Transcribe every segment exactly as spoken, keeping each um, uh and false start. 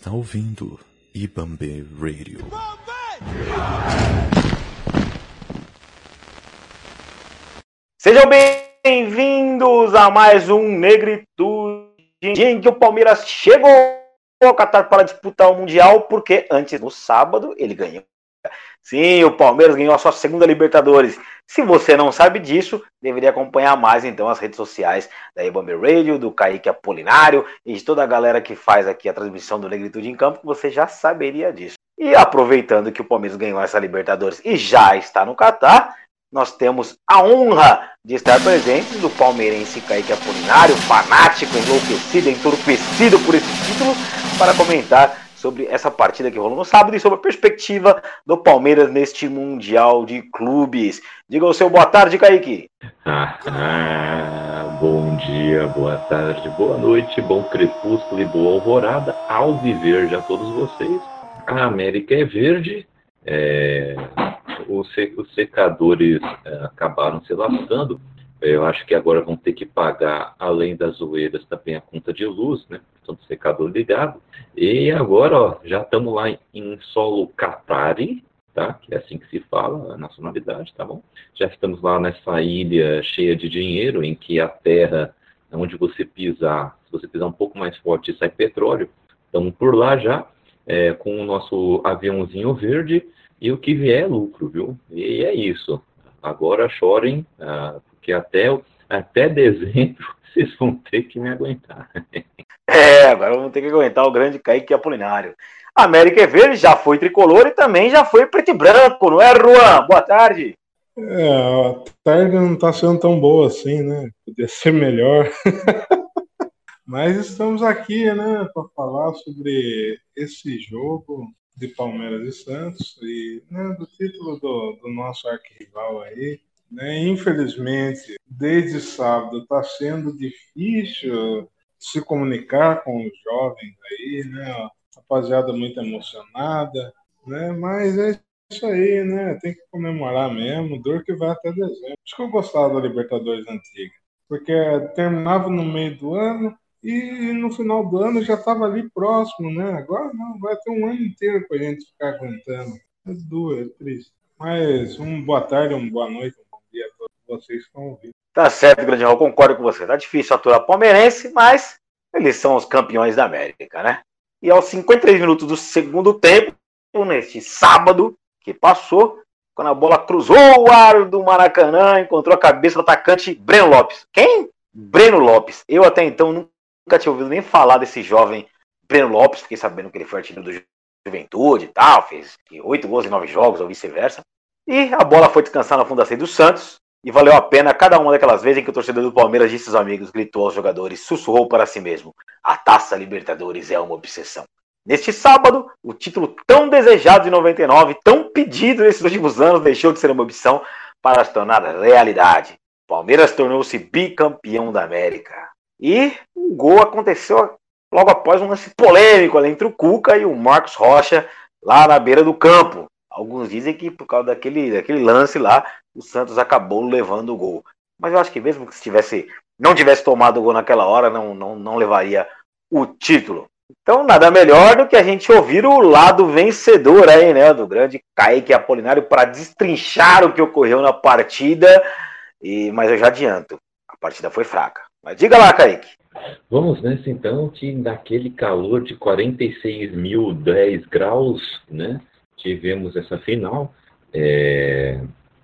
está ouvindo Ebame Radio. Sejam bem-vindos a mais um Negritude, dia em que o Palmeiras chegou ao Qatar para disputar o Mundial, porque antes, no sábado, ele ganhou. Sim, o Palmeiras ganhou a sua segunda Libertadores. Se você não sabe disso, deveria acompanhar mais então as redes sociais da Ebame Radio, do Kaique Apolinário e de toda a galera que faz aqui a transmissão do Negritude em Campo, que você já saberia disso. E aproveitando que o Palmeiras ganhou essa Libertadores e já está no Qatar, nós temos a honra de estar presente do palmeirense Kaique Apolinário, fanático, enlouquecido, entorpecido por esse título, para comentar sobre essa partida que rolou no sábado e sobre a perspectiva do Palmeiras neste Mundial de Clubes. Diga o seu boa tarde, Kaique. Ah, ah, bom dia, boa tarde, boa noite, bom crepúsculo e boa alvorada, alviverde a todos vocês. A América é verde, é, os, os secadores é, acabaram se lascando. Eu acho que agora vão ter que pagar, além das zoeiras, também a conta de luz, né? Portanto, secador ligado. E agora, ó, já estamos lá em solo qatari, tá? Que é assim que se fala, a nacionalidade, tá bom? Já estamos lá nessa ilha cheia de dinheiro, em que a terra, onde você pisar, se você pisar um pouco mais forte, sai petróleo. Estamos por lá já, é, com o nosso aviãozinho verde, e o que vier é lucro, viu? E é isso. Agora chorem, ah, porque até, até dezembro vocês vão ter que me aguentar. É, agora vão ter que aguentar o grande Kaique Apolinário. A América é verde, já foi tricolor e também já foi preto e branco, não é, Juan? Boa tarde. É, a tarde não tá sendo tão boa assim, né? Podia ser melhor. Mas estamos aqui, né, para falar sobre esse jogo de Palmeiras e Santos e, né, do título do, do nosso arquirrival aí. Né? Infelizmente, desde sábado está sendo difícil se comunicar com os jovens aí, né? Rapaziada muito emocionada, né? Mas é isso aí, né? Tem que comemorar mesmo, dor que vai até dezembro. Acho que eu gostava da Libertadores antiga, porque terminava no meio do ano e no final do ano já estava ali próximo, né? Agora não, vai ter um ano inteiro para a gente ficar aguentando. É duro, é triste. Mas uma boa tarde, uma boa noite, um bom dia a todos vocês que estão ouvindo. Tá certo, grande Raul, concordo com você. Tá difícil aturar palmeirense, mas eles são os campeões da América, né? E aos cinquenta e três minutos do segundo tempo, neste sábado que passou, quando a bola cruzou o aro do Maracanã, encontrou a cabeça do atacante Breno Lopes. Quem? Breno Lopes. Eu até então nunca tinha ouvido nem falar desse jovem Breno Lopes, fiquei sabendo que ele foi artilheiro do Ju- Juventude e tal, fez oito gols em nove jogos ou vice-versa. E a bola foi descansar na fundação do Santos. E valeu a pena cada uma daquelas vezes em que o torcedor do Palmeiras disse aos amigos, gritou aos jogadores, sussurrou para si mesmo: a Taça Libertadores é uma obsessão. Neste sábado, o título tão desejado de noventa e nove, tão pedido nesses últimos anos, deixou de ser uma opção para se tornar realidade. O Palmeiras tornou-se bicampeão da América. E o gol aconteceu logo após um lance polêmico ali entre o Cuca e o Marcos Rocha, lá na beira do campo. Alguns dizem que por causa daquele, daquele lance lá, o Santos acabou levando o gol. Mas eu acho que mesmo que se tivesse, não tivesse tomado o gol naquela hora, não, não, não levaria o título. Então nada melhor do que a gente ouvir o lado vencedor aí, né, do grande Kaique Apolinário, para destrinchar o que ocorreu na partida. E, mas eu já adianto, a partida foi fraca. Mas diga lá, Kaique. Vamos nessa então, que naquele calor de quarenta e seis mil e dez graus, né, tivemos essa final, é...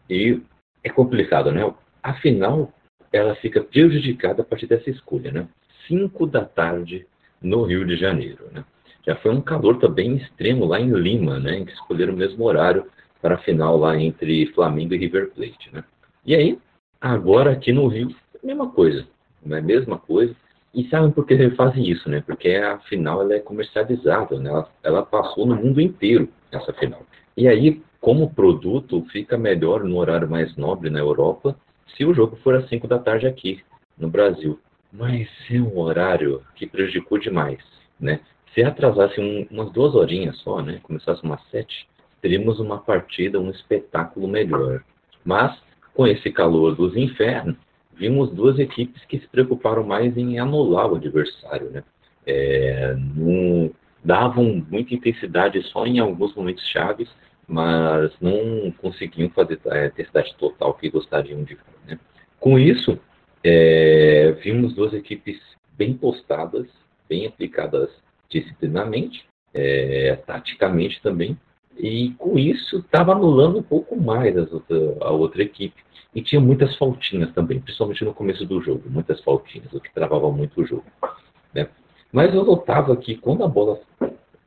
e é complicado, né? A final, ela fica prejudicada a partir dessa escolha, né? cinco da tarde no Rio de Janeiro, né? Já foi um calor também extremo lá em Lima, né? Em que escolheram o mesmo horário para a final lá entre Flamengo e River Plate, né? E aí, agora aqui no Rio, mesma coisa, né? Mesma coisa. E sabem por que eles fazem isso, né? Porque a final ela é comercializada, né? Ela, ela passou no mundo inteiro, essa final. E aí, como produto, fica melhor no horário mais nobre na Europa, se o jogo for às cinco da tarde aqui, no Brasil. Mas é um horário que prejudicou demais, né? Se atrasasse um, umas duas horinhas só, né? Começasse umas sete, teríamos uma partida, um espetáculo melhor. Mas, com esse calor dos infernos, vimos duas equipes que se preocuparam mais em anular o adversário, né? É, no, davam muita intensidade só em alguns momentos chaves, mas não conseguiam fazer a intensidade total que gostariam de fazer, né? Com isso, é, vimos duas equipes bem postadas, bem aplicadas disciplinamente, é, taticamente também, e com isso estava anulando um pouco mais as outra, a outra equipe. E tinha muitas faltinhas também, principalmente no começo do jogo, muitas faltinhas, o que travava muito o jogo, né? Mas eu notava que quando a bola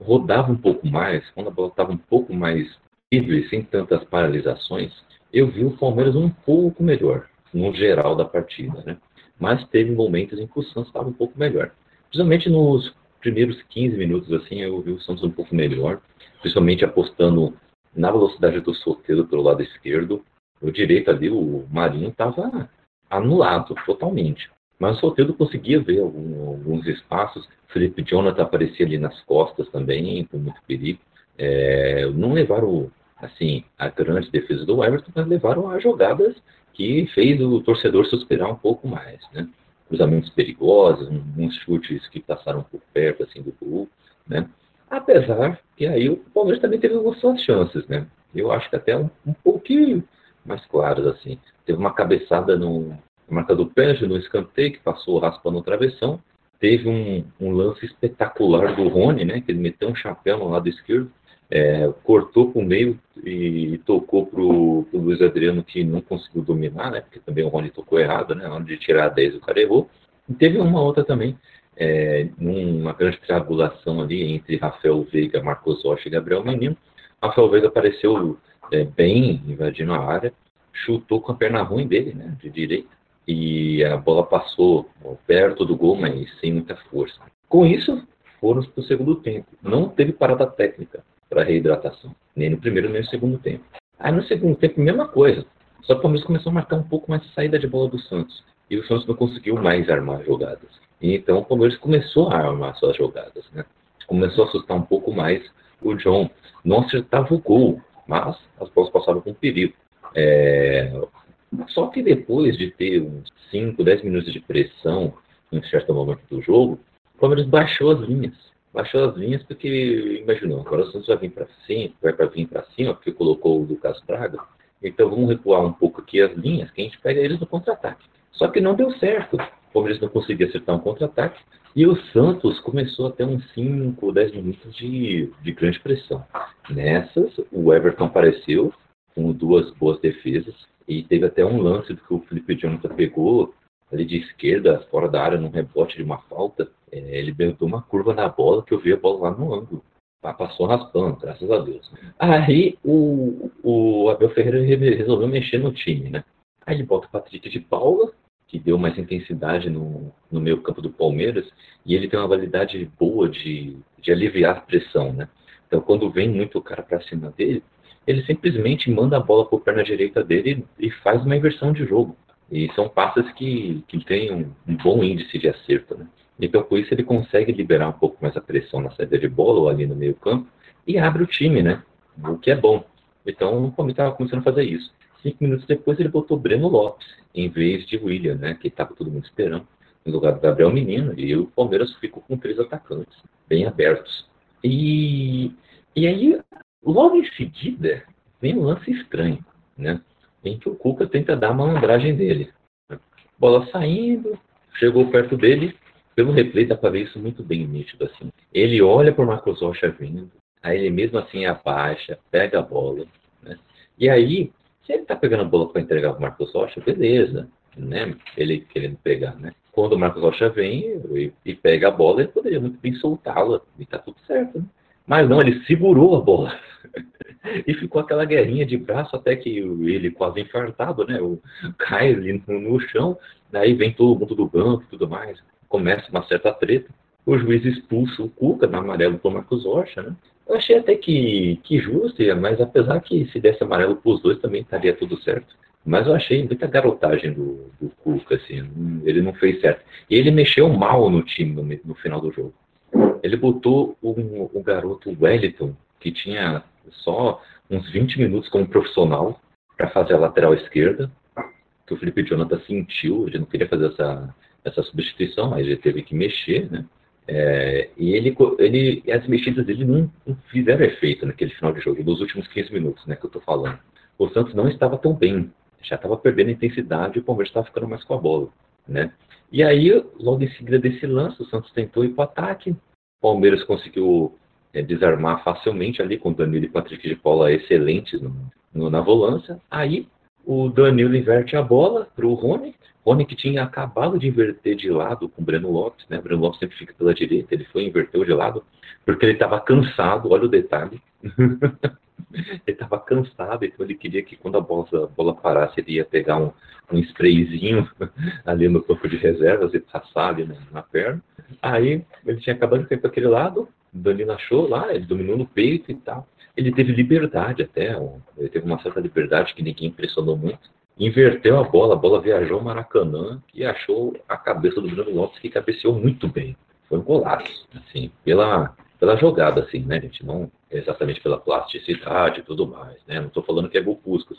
rodava um pouco mais, quando a bola estava um pouco mais livre, sem tantas paralisações, eu vi o Palmeiras um pouco melhor, no geral da partida, né? Mas teve momentos em que o Santos estava um pouco melhor. Principalmente nos primeiros quinze minutos, assim, eu vi o Santos um pouco melhor, principalmente apostando na velocidade do Soteldo pelo lado esquerdo. O direito ali, o Marinho estava anulado totalmente. Mas o Soteldo conseguia ver algum, alguns espaços. Felipe Jonathan aparecia ali nas costas também, com muito perigo. É, não levaram assim, a grande defesa do Everton, mas levaram a jogadas que fez o torcedor suspirar um pouco mais, né? Cruzamentos perigosos, uns chutes que passaram por perto assim, do gol, né? Apesar que aí o Palmeiras também teve algumas suas chances, né? Eu acho que até um, um pouquinho mais claras, assim. Teve uma cabeçada no marcador pênalti, no escanteio, que passou raspando o travessão. Teve um, um lance espetacular do Rony, né? Que ele meteu um chapéu no lado esquerdo, é, cortou para o meio e tocou para o Luiz Adriano, que não conseguiu dominar, né? Porque também o Rony tocou errado, né? Na hora de tirar a dez, o cara errou. E teve uma outra também, é, uma grande triangulação ali entre Rafael Veiga, Marcos Rocha e Gabriel Menino. Rafael Veiga apareceu É, bem invadindo a área, chutou com a perna ruim dele, né, de direita, e a bola passou perto do gol, mas sem muita força. Com isso, foram para o segundo tempo. Não teve parada técnica para reidratação, nem no primeiro, nem no segundo tempo. Aí no segundo tempo, mesma coisa, só que o Palmeiras começou a marcar um pouco mais a saída de bola do Santos, e o Santos não conseguiu mais armar jogadas. E então o Palmeiras começou a armar suas jogadas, né, começou a assustar um pouco mais o John. Não acertava o gol, mas as bolas passaram com perigo. É... Só que depois de ter uns cinco, dez minutos de pressão em certo momento do jogo, o Palmeiras baixou as linhas. Baixou as linhas porque imaginou, agora o Santos vai vir para cima, vai pra vir para cima, porque colocou o Lucas Braga. Então vamos recuar um pouco aqui as linhas, que a gente pega eles no contra-ataque. Só que não deu certo. O Palmeiras não conseguia acertar um contra-ataque. E o Santos começou a ter uns cinco, dez minutos de, de grande pressão. Nessas, o Everton apareceu com duas boas defesas. E teve até um lance que o Felipe Jonathan pegou ali de esquerda, fora da área, num rebote de uma falta. É, ele deu uma curva na bola, que eu vi a bola lá no ângulo. Passou raspando, graças a Deus. Aí o, o Abel Ferreira resolveu mexer no time, né? Aí ele bota o Patrick de Paula, que deu mais intensidade no, no meio campo do Palmeiras, e ele tem uma habilidade boa de, de aliviar a pressão, né? Então, quando vem muito o cara para cima dele, ele simplesmente manda a bola por perna direita dele e, e faz uma inversão de jogo. E são passes que, que tem um, um bom índice de acerto, né? Então, com isso, ele consegue liberar um pouco mais a pressão na saída de bola ou ali no meio campo e abre o time, né? O que é bom. Então, o Palmeiras estava começando a fazer isso. Cinco minutos depois, ele botou Breno Lopes, em vez de Willian, né, que estava todo mundo esperando, no lugar do Gabriel Menino, e o Palmeiras ficou com três atacantes, bem abertos. E, e aí, logo em seguida, vem um lance estranho, né, em que o Cuca tenta dar a malandragem dele. Bola saindo, chegou perto dele, pelo replay dá para ver isso muito bem nítido, assim. Ele olha para o Marcos Rocha vindo, aí ele mesmo assim abaixa, pega a bola, né, e aí... Se ele tá pegando a bola para entregar pro Marcos Rocha, beleza, né? Ele querendo pegar, né? Quando o Marcos Rocha vem e, e pega a bola, ele poderia muito bem soltá-la e tá tudo certo, né? Mas não, ele segurou a bola e ficou aquela guerrinha de braço até que ele quase infartado, né? O, cai ali no, no chão, daí vem todo mundo do banco e tudo mais, começa uma certa treta. O juiz expulsa o Cuca no amarelo pro Marcos Rocha, né? Eu achei até que, que justo, mas apesar que se desse amarelo para os dois também estaria tudo certo. Mas eu achei muita garotagem do, do Cuca, assim, ele não fez certo. E ele mexeu mal no time no, no final do jogo. Ele botou o, o garoto Wellington, que tinha só uns vinte minutos como profissional, para fazer a lateral esquerda, que o Felipe Jonathan sentiu, ele não queria fazer essa, essa substituição, mas ele teve que mexer, né? É, e ele, ele, as mexidas dele não, não fizeram efeito naquele final de jogo, nos últimos quinze minutos, né, que eu estou falando. O Santos não estava tão bem, já estava perdendo a intensidade e o Palmeiras estava ficando mais com a bola, né? E aí, logo em seguida desse lance, o Santos tentou ir para o ataque, o Palmeiras conseguiu é, desarmar facilmente ali, com o Danilo e Patrick de Paula excelentes no, no, na volância. Aí, o Danilo inverte a bola para o Rony, Rony que tinha acabado de inverter de lado com o Breno Lopes, né? O Breno Lopes sempre fica pela direita, ele foi e inverteu de lado, porque ele estava cansado, olha o detalhe. Ele estava cansado, então ele queria que quando a bola, a bola parasse, ele ia pegar um, um sprayzinho ali no campo de reservas e passar ali na, na perna. Aí ele tinha acabado de ir para aquele lado, o Danilo achou lá, ele dominou no peito e tal. Ele teve liberdade até, ele teve uma certa liberdade que ninguém impressionou muito. Inverteu a bola, a bola viajou ao Maracanã e achou a cabeça do Breno Lopes, que cabeceou muito bem. Foi um golaço, assim, pela, pela jogada, assim, né, gente? Não exatamente pela plasticidade e tudo mais, né? Não estou falando que é golpusco,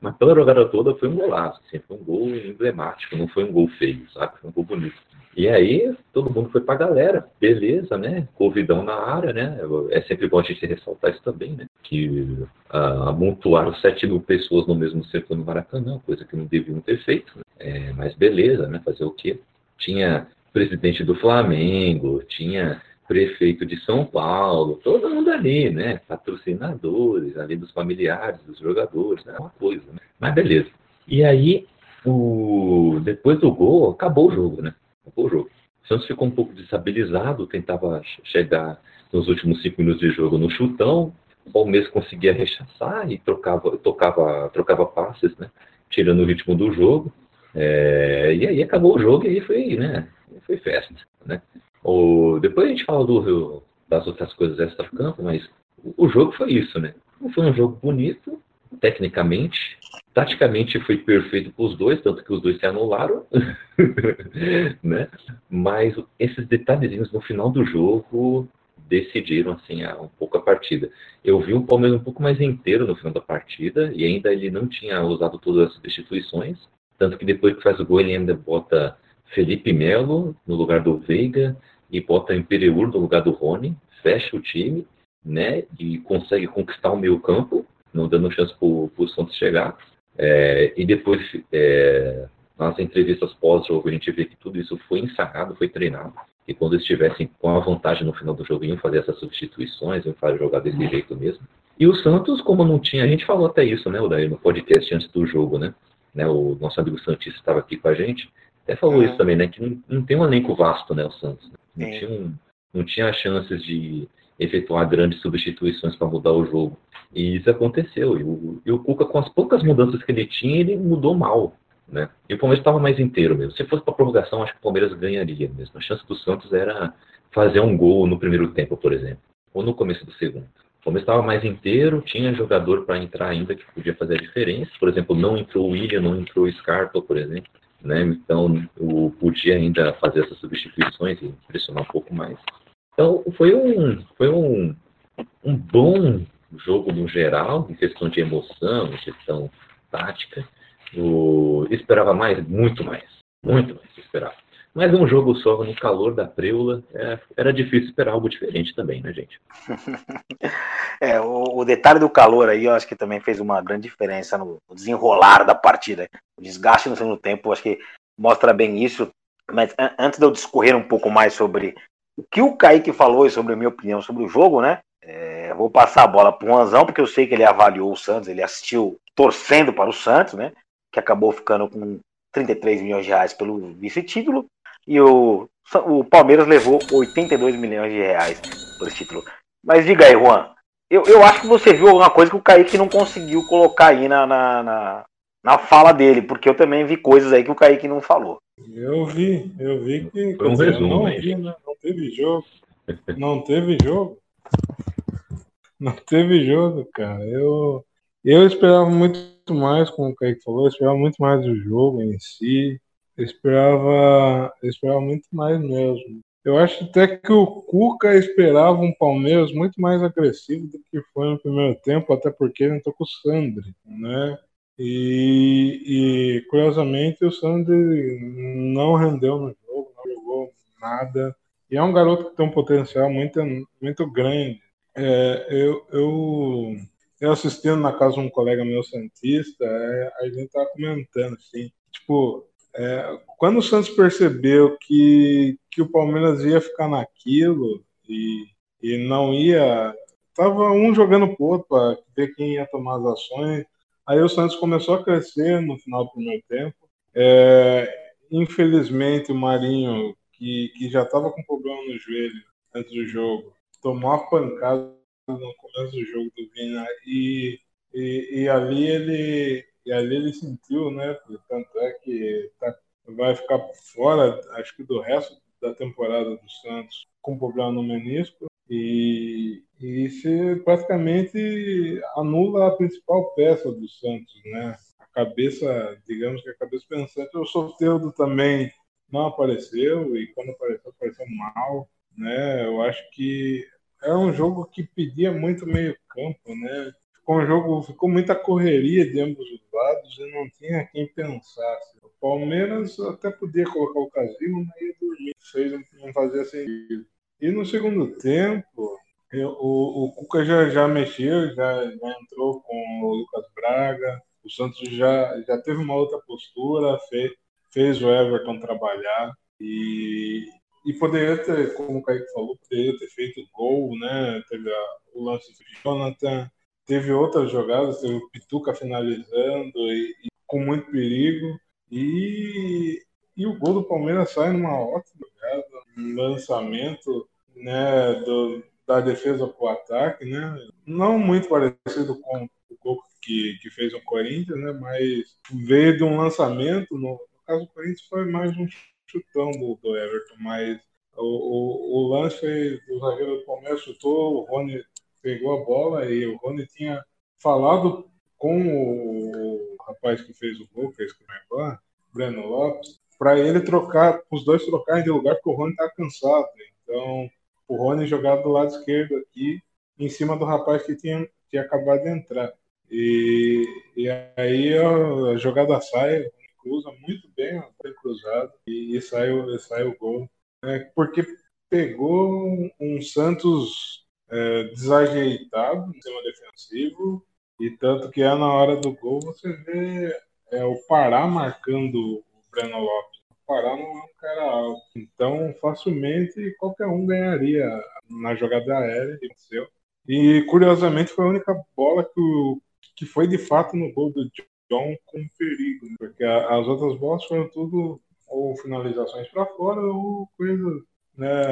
mas pela jogada toda foi um golaço, assim, foi um gol emblemático, não foi um gol feio, sabe? Foi um gol bonito. E aí, todo mundo foi pra galera, beleza, né? Covidão na área, né? É sempre bom a gente ressaltar isso também, né? Que ah, amontoaram sete mil pessoas no mesmo setor no Maracanã, coisa que não deviam ter feito, né? É, mas beleza, né? Fazer o quê? Tinha presidente do Flamengo, tinha prefeito de São Paulo, todo mundo ali, né? Patrocinadores, ali dos familiares, dos jogadores, né? Uma coisa, né? Mas beleza. E aí, o... depois do gol, acabou o jogo, né? O jogo. O Santos ficou um pouco desestabilizado, tentava chegar nos últimos cinco minutos de jogo no chutão, o Palmeiras conseguia rechaçar e trocava, tocava, trocava passes, né? Tirando o ritmo do jogo. É, e aí acabou o jogo e aí foi, né? Foi festa, né? O, depois a gente fala do, das outras coisas extra-campo, mas o, o jogo foi isso, né? Não foi um jogo bonito, tecnicamente, taticamente foi perfeito para os dois, tanto que os dois se anularam, né? Mas esses detalhezinhos no final do jogo decidiram assim, um pouco a partida. Eu vi o Palmeiras um pouco mais inteiro no final da partida e ainda ele não tinha usado todas as substituições, tanto que depois que faz o gol ele ainda bota Felipe Melo no lugar do Veiga e bota Imperiur no lugar do Rony, fecha o time, né? E consegue conquistar o meio campo, não dando chance para o Santos chegar. É, e depois, é, nas entrevistas pós-jogo, a gente vê que tudo isso foi ensaiado, foi treinado. E quando eles estivessem com a vantagem no final do jogo, iam fazer essas substituições, iam fazer jogar desse jeito mesmo. E o Santos, como não tinha... A gente falou até isso, né, Odair, no podcast antes do jogo, né? né o nosso amigo Santista estava aqui com a gente. Até falou uhum. isso também, né? Que não, não tem um elenco vasto, né, o Santos. Não, uhum. tinha, um, não tinha chances de efetuar grandes substituições para mudar o jogo. E isso aconteceu. E o, e o Cuca, com as poucas mudanças que ele tinha, ele mudou mal, né? E o Palmeiras estava mais inteiro mesmo. Se fosse para prorrogação, acho que o Palmeiras ganharia mesmo. A chance do Santos era fazer um gol no primeiro tempo, por exemplo, ou no começo do segundo. O Palmeiras estava mais inteiro, tinha jogador para entrar ainda que podia fazer a diferença. Por exemplo, não entrou o Willian, não entrou o Scarpa, por exemplo, né? Então, o, podia ainda fazer essas substituições e pressionar um pouco mais. Então, foi um, foi um, um bom jogo no geral, em questão de emoção, em questão tática. Eu esperava mais, muito mais, muito mais esperava. Mas um jogo só no calor da preula, é, era difícil esperar algo diferente também, né, gente? é, o, o detalhe do calor aí, eu acho que também fez uma grande diferença no desenrolar da partida. O desgaste no segundo tempo, eu acho que mostra bem isso. Mas an- antes de eu discorrer um pouco mais sobre o que o Kaique falou e sobre a minha opinião sobre o jogo, né? É, vou passar a bola para o Anzão, porque eu sei que ele avaliou o Santos, ele assistiu torcendo para o Santos, né? Que acabou ficando com trinta e três milhões de reais pelo vice-título. E o, o Palmeiras levou oitenta e dois milhões de reais por esse título. Mas diga aí, Juan, eu, eu acho que você viu alguma coisa que o Kaique não conseguiu colocar aí na, na, na, na fala dele, porque eu também vi coisas aí que o Kaique não falou. Eu vi, eu vi que... Foi um dizer, resumo, não, vi, né? Não teve jogo. Não teve jogo. Não teve jogo, cara. Eu, eu esperava muito mais, como o Kaique falou, eu esperava muito mais do jogo em si. Eu esperava, eu esperava muito mais mesmo. Eu acho até que o Cuca esperava um Palmeiras muito mais agressivo do que foi no primeiro tempo, até porque ele entrou com o Sandro, né? E, e curiosamente o Sandro não rendeu no jogo, não jogou nada. E é um garoto que tem um potencial muito, muito grande. É, eu, eu, eu assistindo na casa de um colega meu santista, é, a gente estava comentando assim, tipo, é, quando o Santos percebeu que, que o Palmeiras ia ficar naquilo e, e não ia... Tava um jogando pro outro para ver quem ia tomar as ações. Aí o Santos começou a crescer no final do primeiro tempo. É, infelizmente o Marinho, que, que já estava com problema no joelho antes do jogo, tomou uma pancada no começo do jogo do Vina e, e, e, ali, ele, e ali ele sentiu, né? Tanto é que tá, vai ficar fora, acho que do resto da temporada do Santos, com problema no menisco. E, e isso praticamente anula a principal peça do Santos, né? A cabeça, digamos que a cabeça pensante, o Soteldo também não apareceu, e quando apareceu, apareceu mal, né? Eu acho que era um jogo que pedia muito meio campo, né? Ficou um jogo, ficou muita correria de ambos os lados e não tinha quem pensasse. O Palmeiras até podia colocar o Casilho, mas ia dormir, não fazia sentido. E no segundo tempo, eu, o, o Cuca já, já mexeu, já, já entrou com o Lucas Braga, o Santos já, já teve uma outra postura, fez, fez o Everton trabalhar e, e poderia ter, como o Kaique falou, poderia ter feito gol, né? Teve a, o lance do Jonathan, teve outras jogadas, teve o Pituca finalizando e, e com muito perigo. E, e o gol do Palmeiras sai numa ótima jogada, um lançamento, né, do, da defesa para o ataque, né? Não muito parecido com o gol que, que fez o Corinthians, né? Mas veio de um lançamento, no, no caso do Corinthians foi mais um chutão do, do Everton, mas o, o, o lance foi do zagueiro do Palmeiras, chutou, o Rony pegou a bola e o Rony tinha falado com o rapaz que fez o gol, fez com o Ebame, Breno Lopes, para ele trocar, os dois trocarem de lugar, porque o Rony tá cansado. Então, o Rony jogava do lado esquerdo aqui, em cima do rapaz que tinha, tinha acabado de entrar. E, e aí a jogada sai, cruza muito bem, foi cruzado, e, e, sai, e sai o gol. É, porque pegou um Santos é, desajeitado, no sistema defensivo, e tanto que é na hora do gol, você vê é, o Pará marcando o Breno Lopes. Pará não é um cara alto. Então, facilmente, qualquer um ganharia na jogada aérea. E, curiosamente, foi a única bola que, o, que foi, de fato, no gol do John com perigo. Né? Porque a, as outras bolas foram tudo ou finalizações para fora ou coisas, né,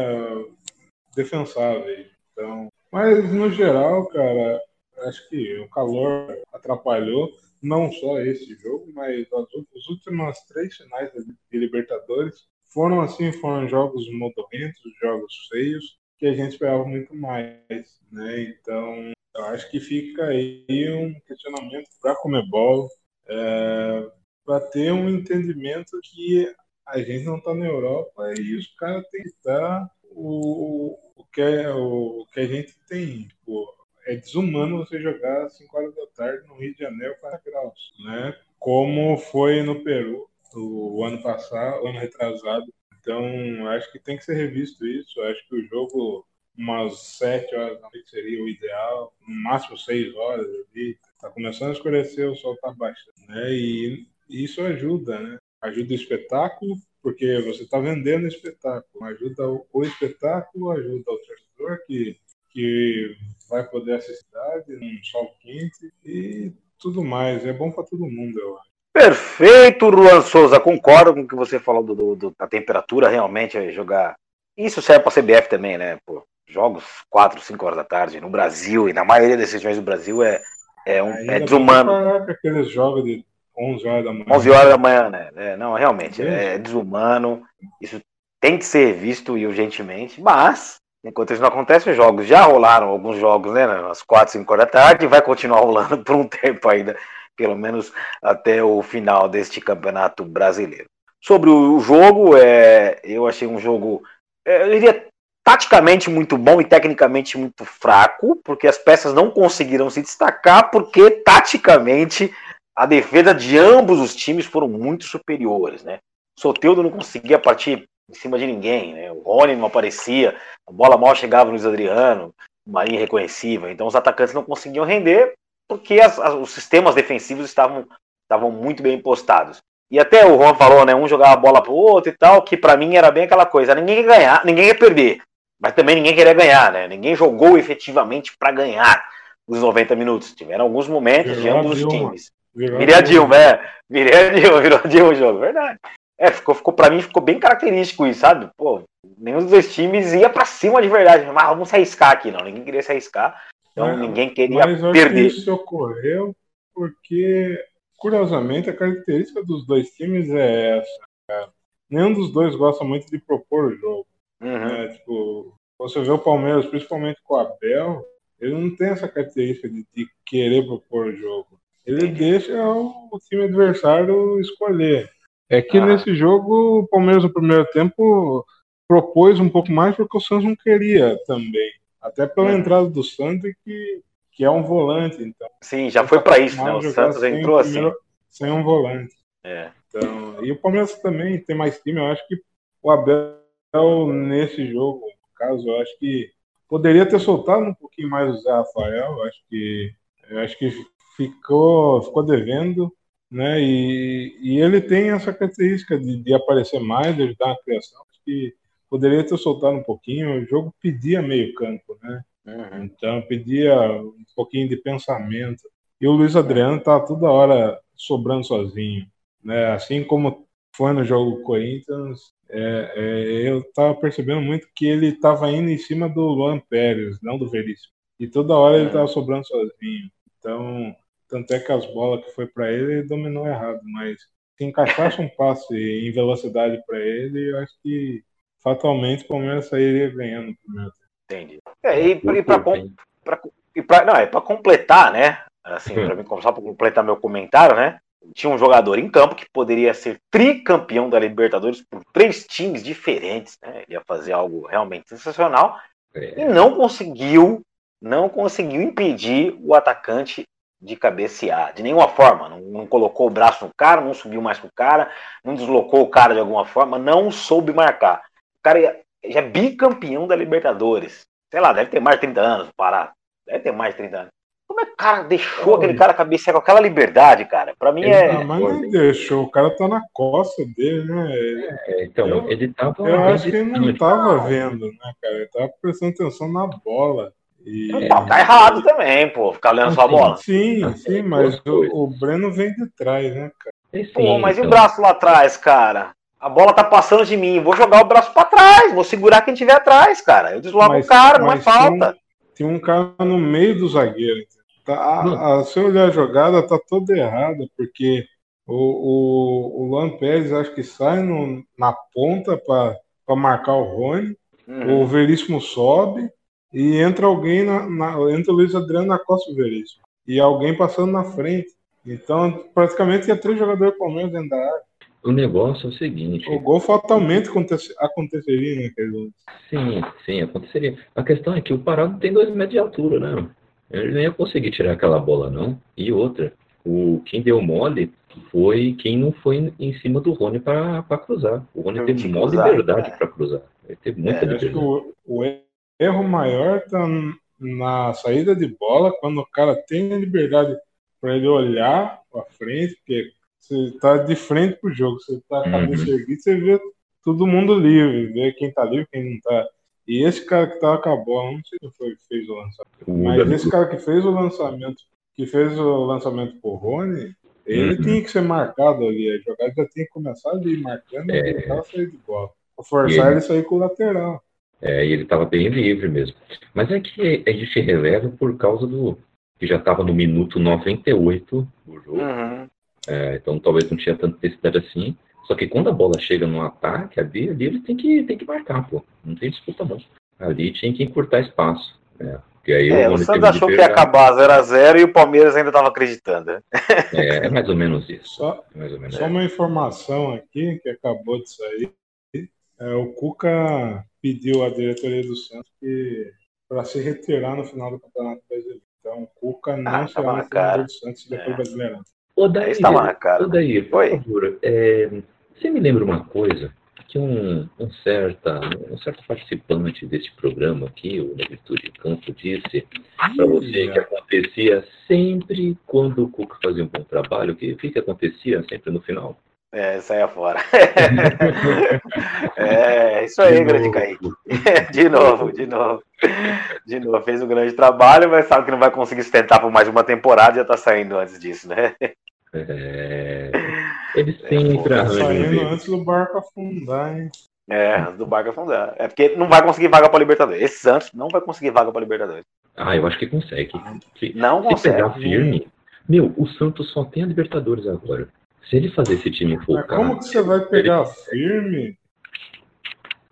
defensáveis. Então, mas, no geral, cara, acho que o calor atrapalhou. Não só esse jogo, mas as últimas três finais de Libertadores foram assim, foram jogos modorrentos, jogos feios, que a gente esperava muito mais, né? Então, eu acho que fica aí um questionamento para a Conmebol, é, para ter um entendimento que a gente não está na Europa e os caras têm que estar o, o, que é, o, o que a gente tem, tipo, é desumano você jogar às cinco horas da tarde no Rio de Janeiro, quarenta graus, né? Como foi no Peru o ano passado, ano retrasado. Então, acho que tem que ser revisto isso. Acho que o jogo, umas sete horas da noite seria o ideal, no máximo seis horas ali. Tá começando a escurecer, o sol tá baixando, né? E isso ajuda, né? Ajuda o espetáculo, porque você tá vendendo o espetáculo. Ajuda o espetáculo, ajuda o torcedor que... que vai poder assistir num sol quente e tudo mais. É bom para todo mundo, eu acho. Perfeito, Luan Souza. Concordo com o que você falou do, do, do, da temperatura, realmente, é jogar. Isso serve para a C B F também, né? Pô, jogos quatro, cinco horas da tarde no Brasil, e na maioria das regiões do Brasil é, é, um, é desumano. Caraca, aqueles jogos de onze horas da manhã. onze horas da manhã, né? É, não, realmente, é, é desumano. Isso tem que ser visto urgentemente, mas... enquanto isso não acontece, os jogos já rolaram, alguns jogos, né, às quatro, cinco horas da tarde, e vai continuar rolando por um tempo ainda, pelo menos até o final deste campeonato brasileiro. Sobre o jogo, é, eu achei um jogo, é, eu diria, taticamente muito bom e tecnicamente muito fraco, porque as peças não conseguiram se destacar, porque taticamente a defesa de ambos os times foram muito superiores, né? Soteldo não conseguia partir em cima de ninguém, né? O Rony não aparecia, a bola mal chegava no Luiz Adriano, o Marinho irreconhecível. Então os atacantes não conseguiam render porque as, as, os sistemas defensivos estavam, estavam muito bem impostados. E até o Juan falou, né? Um jogava a bola pro outro e tal, que pra mim era bem aquela coisa. Ninguém ia ganhar, ninguém ia perder. Mas também ninguém queria ganhar, né? Ninguém jogou efetivamente pra ganhar os noventa minutos. Tiveram alguns momentos virou de ambos os times. Virei a Dilma, é. Virei a Dilma, virou a Dilma o jogo, verdade. É, ficou, ficou, pra mim ficou bem característico isso, sabe? Pô, nenhum dos dois times ia pra cima de verdade. Mas vamos se arriscar aqui, não. Ninguém queria se arriscar. Então mas, ninguém queria mas eu perder. Acho que isso ocorreu porque... Curiosamente, a característica dos dois times é essa, cara. Nenhum dos dois gosta muito de propor o jogo. Uhum. Né? Tipo, você vê o Palmeiras, principalmente com o Abel, ele não tem essa característica de, de querer propor o jogo. Ele uhum. deixa o, o time adversário escolher. É que ah. nesse jogo, o Palmeiras no primeiro tempo propôs um pouco mais porque o Santos não queria também. Até pela uhum. entrada do Santos que... que é um volante, então. Sim, já foi para isso, né? O Santos entrou assim. Sem um volante. É. Então, e o Palmeiras também tem mais time. Eu acho que o Abel, nesse jogo, no caso, eu acho que poderia ter soltado um pouquinho mais o Zé Rafael. Eu acho que, eu acho que ficou, ficou devendo, né? E, e ele tem essa característica de, de aparecer mais, de ajudar na criação. Acho que poderia ter soltado um pouquinho. O jogo pedia meio campo, né? Uhum. Então pedia um pouquinho de pensamento. E o Luiz Adriano tá toda hora sobrando sozinho, né? Assim como foi no jogo do Corinthians, é, é, eu tava percebendo muito que ele tava indo em cima do Luan Pérez, não do Veríssimo. E toda hora ele tava sobrando sozinho. Então, tanto é que as bolas que foi para ele, ele dominou errado. Mas se encaixasse um passe em velocidade para ele, eu acho que fatalmente o Palmeiras sairia ganhando no primeiro tempo. Entendi. É, e e para é completar, né? Assim, para mim, só para completar meu comentário, né? Tinha um jogador em campo que poderia ser tricampeão da Libertadores por três times diferentes, né? Ele ia fazer algo realmente sensacional é. e não conseguiu, não conseguiu impedir o atacante de cabecear, de nenhuma forma. Não, não colocou o braço no cara, não subiu mais com o cara, não deslocou o cara de alguma forma, não soube marcar. O cara ia. Já é bicampeão da Libertadores. Sei lá, deve ter mais de trinta anos o Pará. Deve ter mais de trinta anos. Como é que o cara deixou Oi. aquele cara cabecear com aquela liberdade, cara? Pra mim ele é... Tá, mas não deixou. O cara tá na costa dele, né? É, então, eu, ele tava... Eu acho que ele não tava vendo, né, cara? Ele tava prestando atenção na bola. E... É, tá errado também, pô. Ficar olhando sua bola. Sim, sim, mas o, o Breno vem de trás, né, cara? Sim, pô, mas então... e o braço lá atrás, cara? A bola tá passando de mim, vou jogar o braço pra trás, vou segurar quem tiver atrás, cara. Eu desloco o cara, não é falta. Tem um, tem um cara no meio do zagueiro. Tá, a, a, se eu olhar a jogada, tá toda errada, porque o, o, o Luan Pérez acho que sai no, na ponta pra, pra marcar o Rony, uhum. o Veríssimo sobe e entra alguém, na, na, entra o Luiz Adriano na costa do Veríssimo. E alguém passando na frente. Então, praticamente tinha três jogadores pelo menos dentro da área. O negócio é o seguinte... O gol fatalmente aconteceria, né, Pedro? Sim, sim, aconteceria. A questão é que o Pará não tem dois metros de altura, né? Ele não ia conseguir tirar aquela bola, não. E outra, o, quem deu mole foi quem não foi em cima do Rony para cruzar. O Rony teve maior liberdade para cruzar. Ele teve muita é, liberdade. Acho que o, o erro maior tá na saída de bola, quando o cara tem a liberdade para ele olhar para frente, porque... Você tá de frente pro jogo, você tá a cabeça erguida, você vê todo mundo livre, vê quem tá livre, quem não tá. E esse cara que tava com a bola, não sei se foi que fez o lançamento, mas esse cara que fez o lançamento, que fez o lançamento pro Rony, ele uhum. tinha que ser marcado ali, a jogada já tinha que começar de ir marcando é... e o cara sair de bola. Pra forçar ele... ele sair com o lateral. É, e ele tava bem livre mesmo. Mas é que a gente releva por causa do... que já tava no minuto noventa e oito do jogo. Uhum. É, então talvez não tinha tanta necessidade assim. Só que quando a bola chega num ataque, ali ele tem que, tem que marcar, pô. Não tem disputa não. Ali tinha que encurtar espaço. Né? Porque aí é, o, o Santos achou que ia acabar zero a zero e o Palmeiras ainda estava acreditando. Né? É, é mais ou menos isso. Só, mais ou menos só é. uma informação aqui que acabou de sair. É, o Cuca pediu à diretoria do Santos para se retirar no final do Campeonato Brasileiro. Então o Cuca não ah, será tá no final do Santos e depois é. Brasileirão. Ô, Daí, Está lá, cara. Ô, Daí, por favor, é, você me lembra uma coisa, que um, um, certa, um certo participante desse programa aqui, o Negritude Campo, disse para você que acontecia sempre quando o Cuca fazia um bom trabalho, que, que acontecia sempre no final. É, saia fora. É, isso aí, grande Kaique. De novo, de novo. De novo, fez um grande trabalho, mas sabe que não vai conseguir sustentar por mais uma temporada, já tá saindo antes disso, né? É... Ele sempre é, saindo antes do barco afundar, hein? É, antes do barco afundar. É porque não vai conseguir vaga pra Libertadores. Esse Santos não vai conseguir vaga pra Libertadores. Ah, eu acho que consegue. Se, não se consegue. Pegar firme, meu, o Santos só tem a Libertadores agora. Se ele fazer esse time focar... Como que você vai pegar ele... firme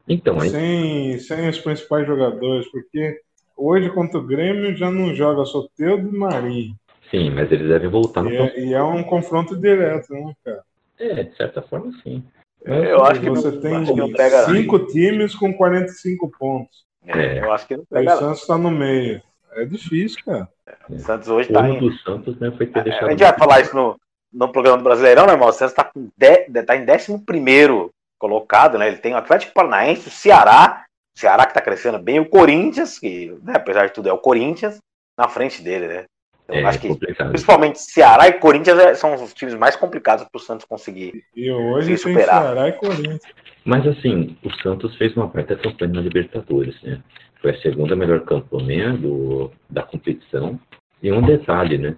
então, sem, sem os principais jogadores? Porque hoje contra o Grêmio já não joga Soteldo e Marinho. Sim, mas eles devem voltar. E, no... é, e é um confronto direto, né, cara? É, de certa forma, sim. É, eu acho que você não, tem acho que não pega cinco times com quarenta e cinco pontos. É, eu acho que não pega. O Santos está no meio. É difícil, cara. É, o Santos hoje está em... Santos, né, foi ter deixado... A gente vai falar isso no... No programa do Brasileirão, né, irmão? O Santos está tá em décimo primeiro colocado, né? Ele tem o Atlético Paranaense, o Ceará, o Ceará que está crescendo bem, o Corinthians, que, né, apesar de tudo, é o Corinthians, na frente dele, né? Eu é, acho que, complicado. Principalmente, Ceará e Corinthians são os times mais complicados para o Santos conseguir e hoje tem superar. Ceará e Corinthians. Mas, assim, o Santos fez uma baita campanha na Libertadores, né? Foi a segunda melhor campanha do, da competição. E um detalhe, né?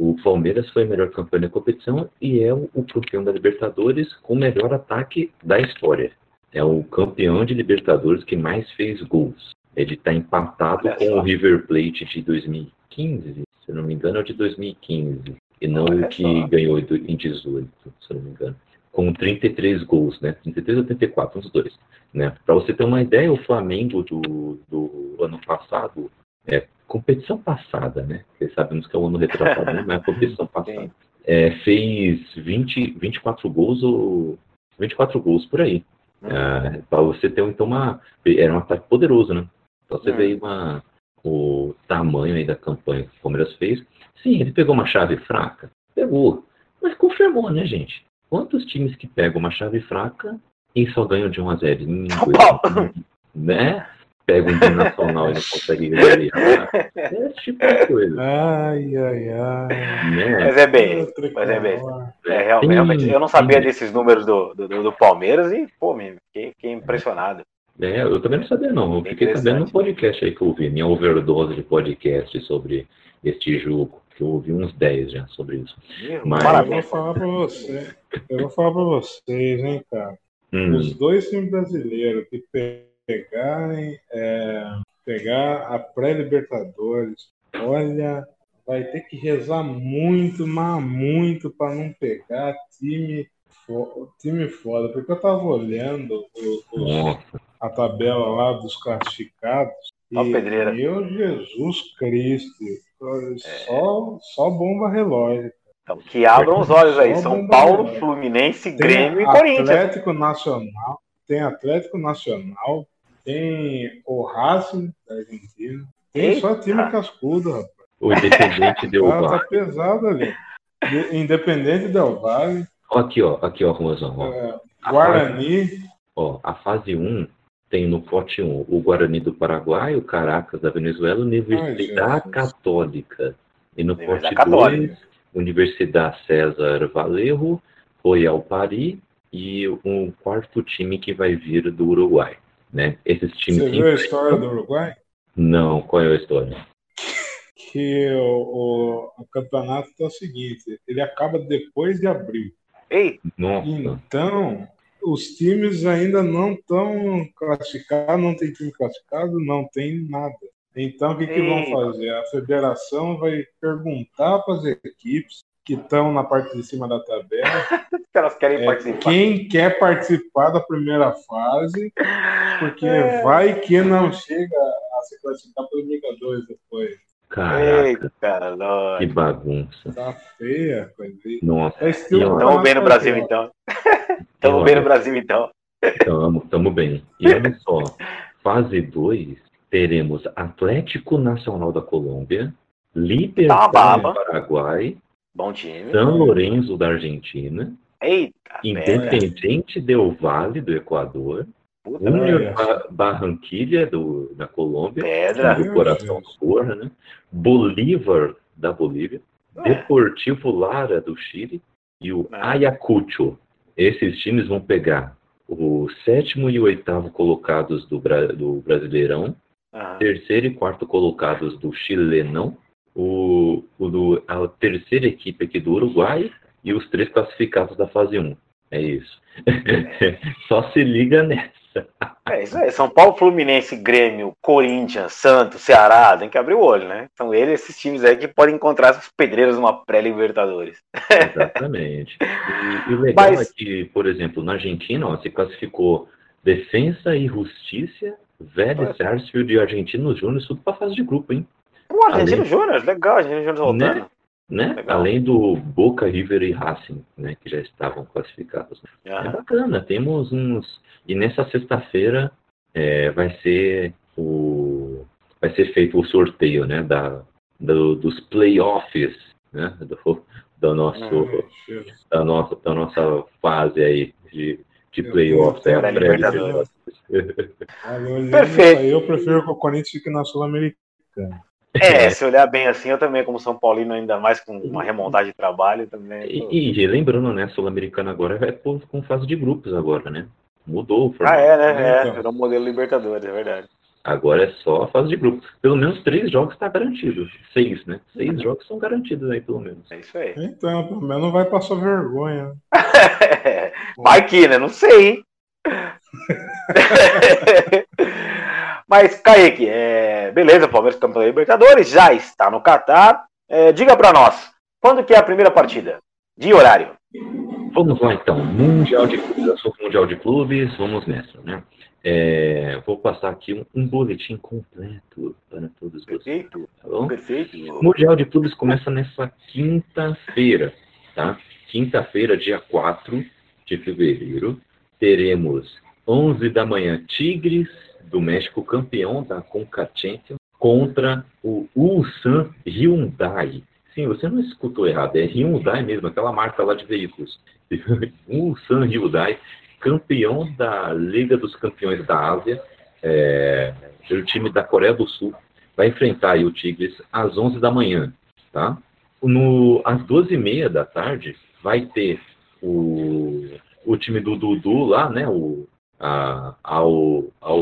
O Palmeiras foi a melhor campeão da competição e é o campeão da Libertadores com o melhor ataque da história. É o campeão de Libertadores que mais fez gols. Ele está empatado com o River Plate de dois mil e quinze, se não me engano, é de dois mil e quinze. E não o que ganhou em dezoito, se não me engano. Com trinta e três gols, né? trinta e três ou trinta e quatro, um dos dois. Né? Para você ter uma ideia, o Flamengo do, do ano passado... É, competição passada, né? Porque sabemos que é um ano retratado, né? Mas a competição passada. É, fez vinte, vinte e quatro gols ou vinte e quatro gols por aí. Hum. É, para você ter então uma... Era um ataque poderoso, né? Então você hum. vê uma, o tamanho aí da campanha que o Palmeiras fez. Sim, ele pegou uma chave fraca. Pegou. Mas confirmou, né, gente? Quantos times que pegam uma chave fraca e só ganham de um a zero? Hum, coisa, né? Pega um time nacional e não consegue ganhar. É tipo de coisa. Ai, ai, ai. Né? Mas é bem. Mas é bem. É, realmente, realmente, eu não sabia desses números do, do, do Palmeiras e, pô, me fiquei, fiquei impressionado. É, eu também não sabia, não. Eu fiquei sabendo no podcast aí que eu ouvi, minha overdose de podcast sobre este jogo. Que eu ouvi uns dez já sobre isso. Mas... Parabéns. Eu vou falar pra você. Eu vou falar pra vocês, hein, cara. Hum. Os dois times brasileiros que tem. Pegarem, é, pegar a pré-Libertadores, olha, vai ter que rezar muito, mas muito para não pegar time, fo- time foda, porque eu estava olhando os, os, a tabela lá dos classificados e, oh, meu Jesus Cristo, só, só bomba relógio. Então, que abram os olhos aí, só São Paulo, relógio. Fluminense, Grêmio e Corinthians. Atlético Nacional, tem Atlético Nacional, tem o Racing da Argentina. Tem Eita. Só time cascudo, rapaz. O Independente Del Valle. Ah, tá pesado ali. De, Independente Del Valle. Aqui, ó. Aqui, ó, Romazão. É, Guarani. Fase, ó, a fase um tem no pote um o Guarani do Paraguai, o Caracas da Venezuela, Universidade Católica. E no pote dois, Universidade César Valerro, Royal Paris e um quarto time que vai vir do Uruguai. Né? Esses times. Você viu a história do Uruguai? Não, qual é a história? Que o, o, o campeonato é o seguinte: ele acaba depois de abril. Ei! Nossa. Então, os times ainda não estão classificados, não tem time classificado, não tem nada. Então, o que, que vão fazer? A federação vai perguntar para as equipes que estão na parte de cima da tabela. Elas querem é, participar. Quem quer participar da primeira fase, porque é. Vai que não chega a se classificar para o Libertadores depois. Caraca, cara, que bagunça. Tá feia a coisa. Nossa. É estamos bem no Brasil, então. Estamos bem no Brasil, então. Estamos, estamos bem. E olha só, fase dois, teremos Atlético Nacional da Colômbia, Libertadores do Paraguai, bom time. São Lourenço da Argentina, Eita, Independente velha. Del Valle, do Equador. Puta União ba- Barranquilha, do, da Colômbia. Pedra. Do Coração do Porra, né? Bolívar, da Bolívia. Ah. Deportivo Lara, do Chile. E o ah. Ayacucho. Esses times vão pegar o sétimo e o oitavo colocados do, Bra- do Brasileirão. Ah. Terceiro e quarto colocados do Chilenão. O, o do, a terceira equipe aqui do Uruguai e os três classificados da fase um. É isso. É. Só se liga nessa. É isso aí. São Paulo, Fluminense, Grêmio, Corinthians, Santos, Ceará. Tem que abrir o olho, né? São eles, esses times aí que podem encontrar essas pedreiras numa pré-Libertadores. Exatamente. E, e o legal Mas... é que, por exemplo, na Argentina, ó, se classificou Defensa e Justiça, Vélez, Sarsfield e Argentino Júnior, tudo para fase de grupo, hein? Pô, Argentino Além... Júnior, legal, Argentino Júnior voltando. Né? Né? Além do Boca, River e Racing, né? Que já estavam classificados. Ah. É bacana, temos uns... E nessa sexta-feira é, vai ser o... vai ser feito o sorteio, né? Da... Do... dos playoffs, né? Do... Do nosso... Ah, da, nossa... da nossa fase aí de... de playoffs, é a pré-libertadores. Perfeito. Eu prefiro que o Corinthians fique na Sul-Americana. É, se olhar bem assim, eu também, como São Paulino, ainda mais com uma remontagem de trabalho também. Tô... E, e lembrando, né, Sul-Americana agora é com fase de grupos agora, né? Mudou o formato. Ah, é, né? É, virou modelo Libertadores, é verdade. Agora é só a fase de grupos. Pelo menos três jogos está garantido. Seis, né? Seis uhum. jogos são garantidos aí, pelo menos. É isso aí. Então, pelo menos não vai passar vergonha. Vai que, né? Não sei, hein? Mas, Kaique, é... beleza, o Palmeiras campeão da Libertadores, já está no Qatar. É, diga para nós, quando que é a primeira partida? De horário. Vamos lá, então. Mundial de Clubes, assunto Mundial de Clubes, vamos nessa, né? É... Vou passar aqui um, um boletim completo para todos vocês. Perfeito, tá bom? Perfeito. Mundial de Clubes começa nessa quinta-feira, tá? Quinta-feira, dia quatro de fevereiro, teremos onze da manhã, Tigres do México, campeão da Conca Champions, contra o Ulsan Hyundai. Sim, você não escutou errado, é Hyundai mesmo, aquela marca lá de veículos. Ulsan Hyundai, campeão da Liga dos Campeões da Ásia, é, o time da Coreia do Sul, vai enfrentar aí o Tigres às onze da manhã, tá? No, às doze e meia da tarde, vai ter o, o time do Dudu lá, né, o A, ao, ao,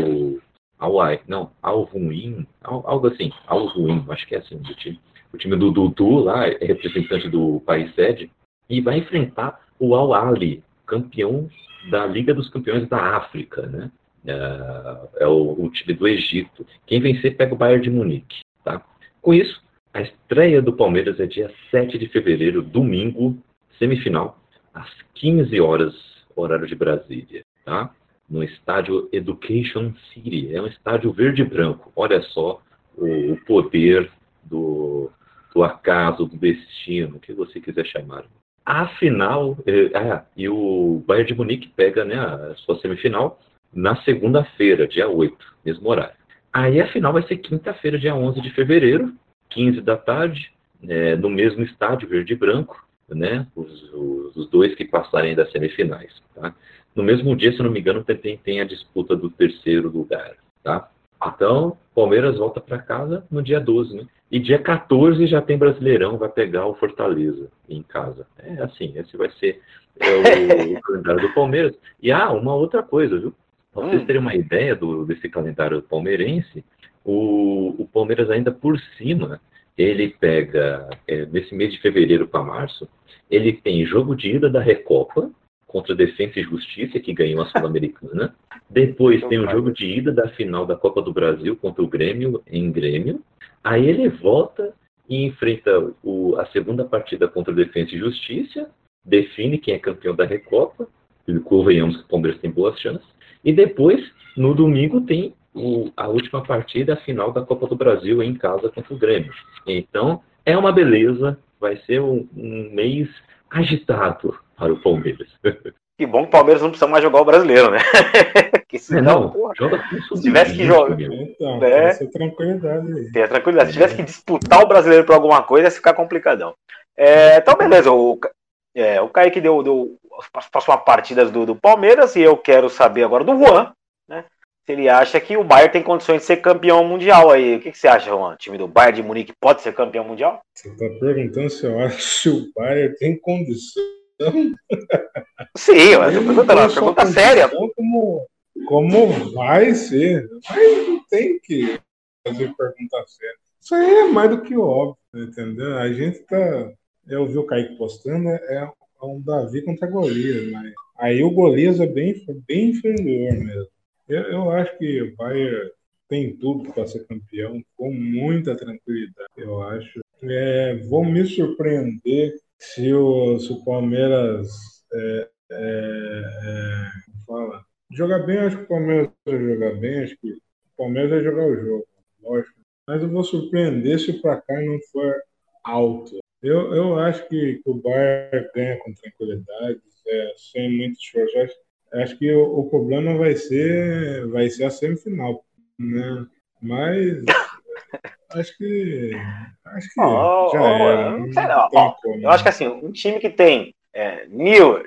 ao, não, ao ruim, ao, algo assim, ao ruim, acho que é assim do time. O time do Dudu lá, é representante do país sede, e vai enfrentar o Al Ahly, campeão da Liga dos Campeões da África, né? É, é o, o time do Egito. Quem vencer pega o Bayern de Munique, tá? Com isso, a estreia do Palmeiras é dia sete de fevereiro, domingo, semifinal, às quinze horas, horário de Brasília, tá? No estádio Education City, é um estádio verde e branco. Olha só o, o poder do, do acaso, do destino, o que você quiser chamar. Afinal, é, ah, e o Bayern de Munique pega, né, a sua semifinal na segunda-feira, dia oito, mesmo horário. Aí a final vai ser quinta-feira, dia onze de fevereiro, quinze da tarde, é, no mesmo estádio verde e branco, né, os, os, os dois que passarem das semifinais, tá? No mesmo dia, se não me engano, tem, tem a disputa do terceiro lugar, tá? Então, Palmeiras volta para casa no dia doze, né? E dia quatorze já tem Brasileirão, vai pegar o Fortaleza em casa. É assim, esse vai ser é, o, o calendário do Palmeiras. E, ah, uma outra coisa, viu? Pra vocês terem uma ideia do, desse calendário palmeirense, o, o Palmeiras ainda por cima, ele pega, é, nesse mês de fevereiro para março, ele tem jogo de ida da Recopa, contra a Defensa e Justiça, que ganhou a Sul-Americana. Depois tem o jogo de ida da final da Copa do Brasil contra o Grêmio, em Grêmio. Aí ele volta e enfrenta o, a segunda partida contra a Defensa e Justiça, define quem é campeão da Recopa, e convenhamos que o Palmeiras tem boas chances. E depois, no domingo, tem o, a última partida, a final da Copa do Brasil, em casa contra o Grêmio. Então, é uma beleza, vai ser um, um mês agitado para o Palmeiras. Que bom que o Palmeiras não precisa mais jogar o Brasileiro, né? Que senão, não, porra, joga tudo. Se tivesse que jogar... Então, né? Tem tranquilidade. Tem a tranquilidade. Se tivesse que disputar o Brasileiro por alguma coisa, ia ficar complicadão. É, então, beleza. O, é, o Kaique deu, deu passou uma partida do, do Palmeiras, e eu quero saber agora do Juan, né? Se ele acha que o Bayern tem condições de ser campeão mundial aí. O que, que você acha, Juan? O time do Bayern de Munique pode ser campeão mundial? Você tá perguntando se eu acho que o Bayern tem condição? Sim, mas eu tô perguntando, uma pergunta séria. Como, como vai ser? Mas não tem que fazer pergunta séria. Isso aí é mais do que óbvio, entendeu? A gente tá... Eu vi o Kaique postando, é um Davi contra Golias, mas aí o Golias é bem, bem inferior mesmo. Eu, eu acho que o Bayern tem tudo para ser campeão, com muita tranquilidade, eu acho. É, vou me surpreender se o, se o Palmeiras é, é, é, fala. Jogar bem, acho que o Palmeiras vai jogar bem, acho que o Palmeiras vai jogar o jogo, lógico. Mas eu vou surpreender se o placar não for alto. Eu, eu acho que o Bayern ganha com tranquilidade, é, sem muitos shows. Acho, acho que o, o problema vai ser, vai ser a semifinal, né? Mas acho que acho que oh, já oh, era. Não sei não. Não oh, eu acho que assim, um time que tem é, Neuer,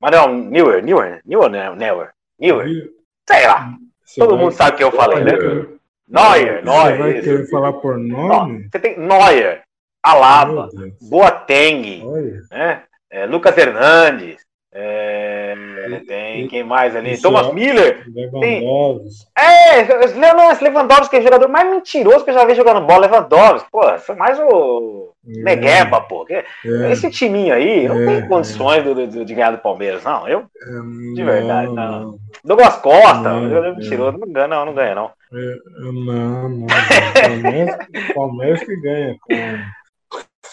mas não Neuer, Neuer, Neuer, Neuer, Neuer, Neuer. Sei lá. Você Todo vai, mundo sabe o que eu falei, né? Neuer, Neuer. Você vai isso. querer falar por nome? Você tem Neuer, Alaba, Boateng, né? é, Lucas Hernandes, é, e, tem e, quem mais ali? Thomas Miller, Lewandowski. É, Lewandowski é jogador mais mentiroso que eu já vi jogando bola. Lewandowski, pô, foi mais o é, Negueba, pô. É, esse timinho aí não é, tem condições é. do, do, de ganhar do Palmeiras, não. Eu, é, de verdade, não. não. Douglas Costa, não, jogador é. mentiroso, não ganha, não, não ganha, não. É, não, não. Palmeiras, Palmeiras que ganha, com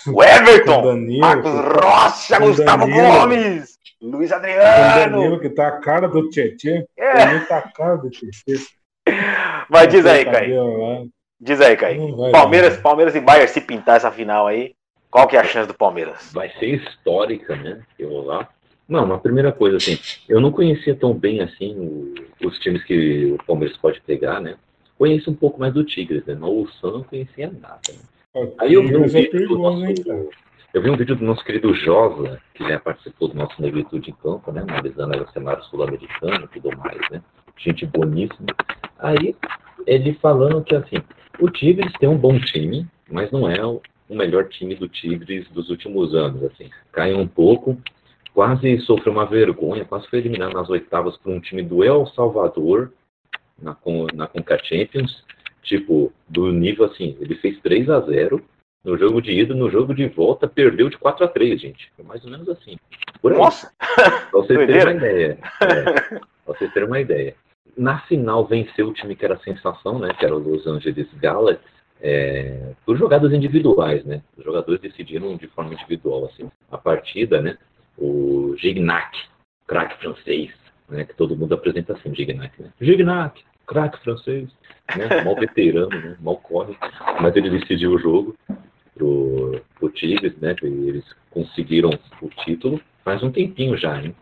o Everton, Danilo, Marcos Rocha, Gustavo Gomes, Luiz Adriano. O Danilo que tá a cara do Tietê. É. Tá a cara do Tietê. Mas diz aí, Caio. Diz aí, Caio. Palmeiras, Palmeiras e Bayern, se pintar essa final aí, qual que é a chance do Palmeiras? Vai ser histórica, né? Eu vou lá. Não, uma primeira coisa, assim, eu não conhecia tão bem, assim, o, os times que o Palmeiras pode pegar, né? Conheço um pouco mais do Tigres, né? Mas o Santos não conhecia nada, né? Aí eu vi, um vídeo do nosso, eu vi um vídeo do nosso querido Josa, que já participou do nosso Negritude em Campo, né? Analisando o cenário sul-americano e tudo mais, né? Gente boníssima. Aí ele falando que, assim, o Tigres tem um bom time, mas não é o melhor time do Tigres dos últimos anos, assim. Caiu um pouco, quase sofreu uma vergonha, quase foi eliminado nas oitavas por um time do El Salvador, na, na Conca Champions. Tipo, do nível assim, ele fez três a zero no jogo de ida, no jogo de volta, perdeu de quatro a três, gente. Foi mais ou menos assim. Por aí. Nossa! Pra vocês terem uma ideia. É, pra vocês terem uma ideia. Na final, venceu o time que era sensação, né? Que era o Los Angeles Galaxy, é, por jogadas individuais, né? Os jogadores decidiram de forma individual, assim. A partida, né? O Gignac, craque francês, né? Que todo mundo apresenta assim, Gignac, né? Gignac! Craque francês, né? Mal veterano, né? Mal corre, mas ele decidiu o jogo pro, pro Tigres, né? Eles conseguiram o título faz um tempinho já, hein?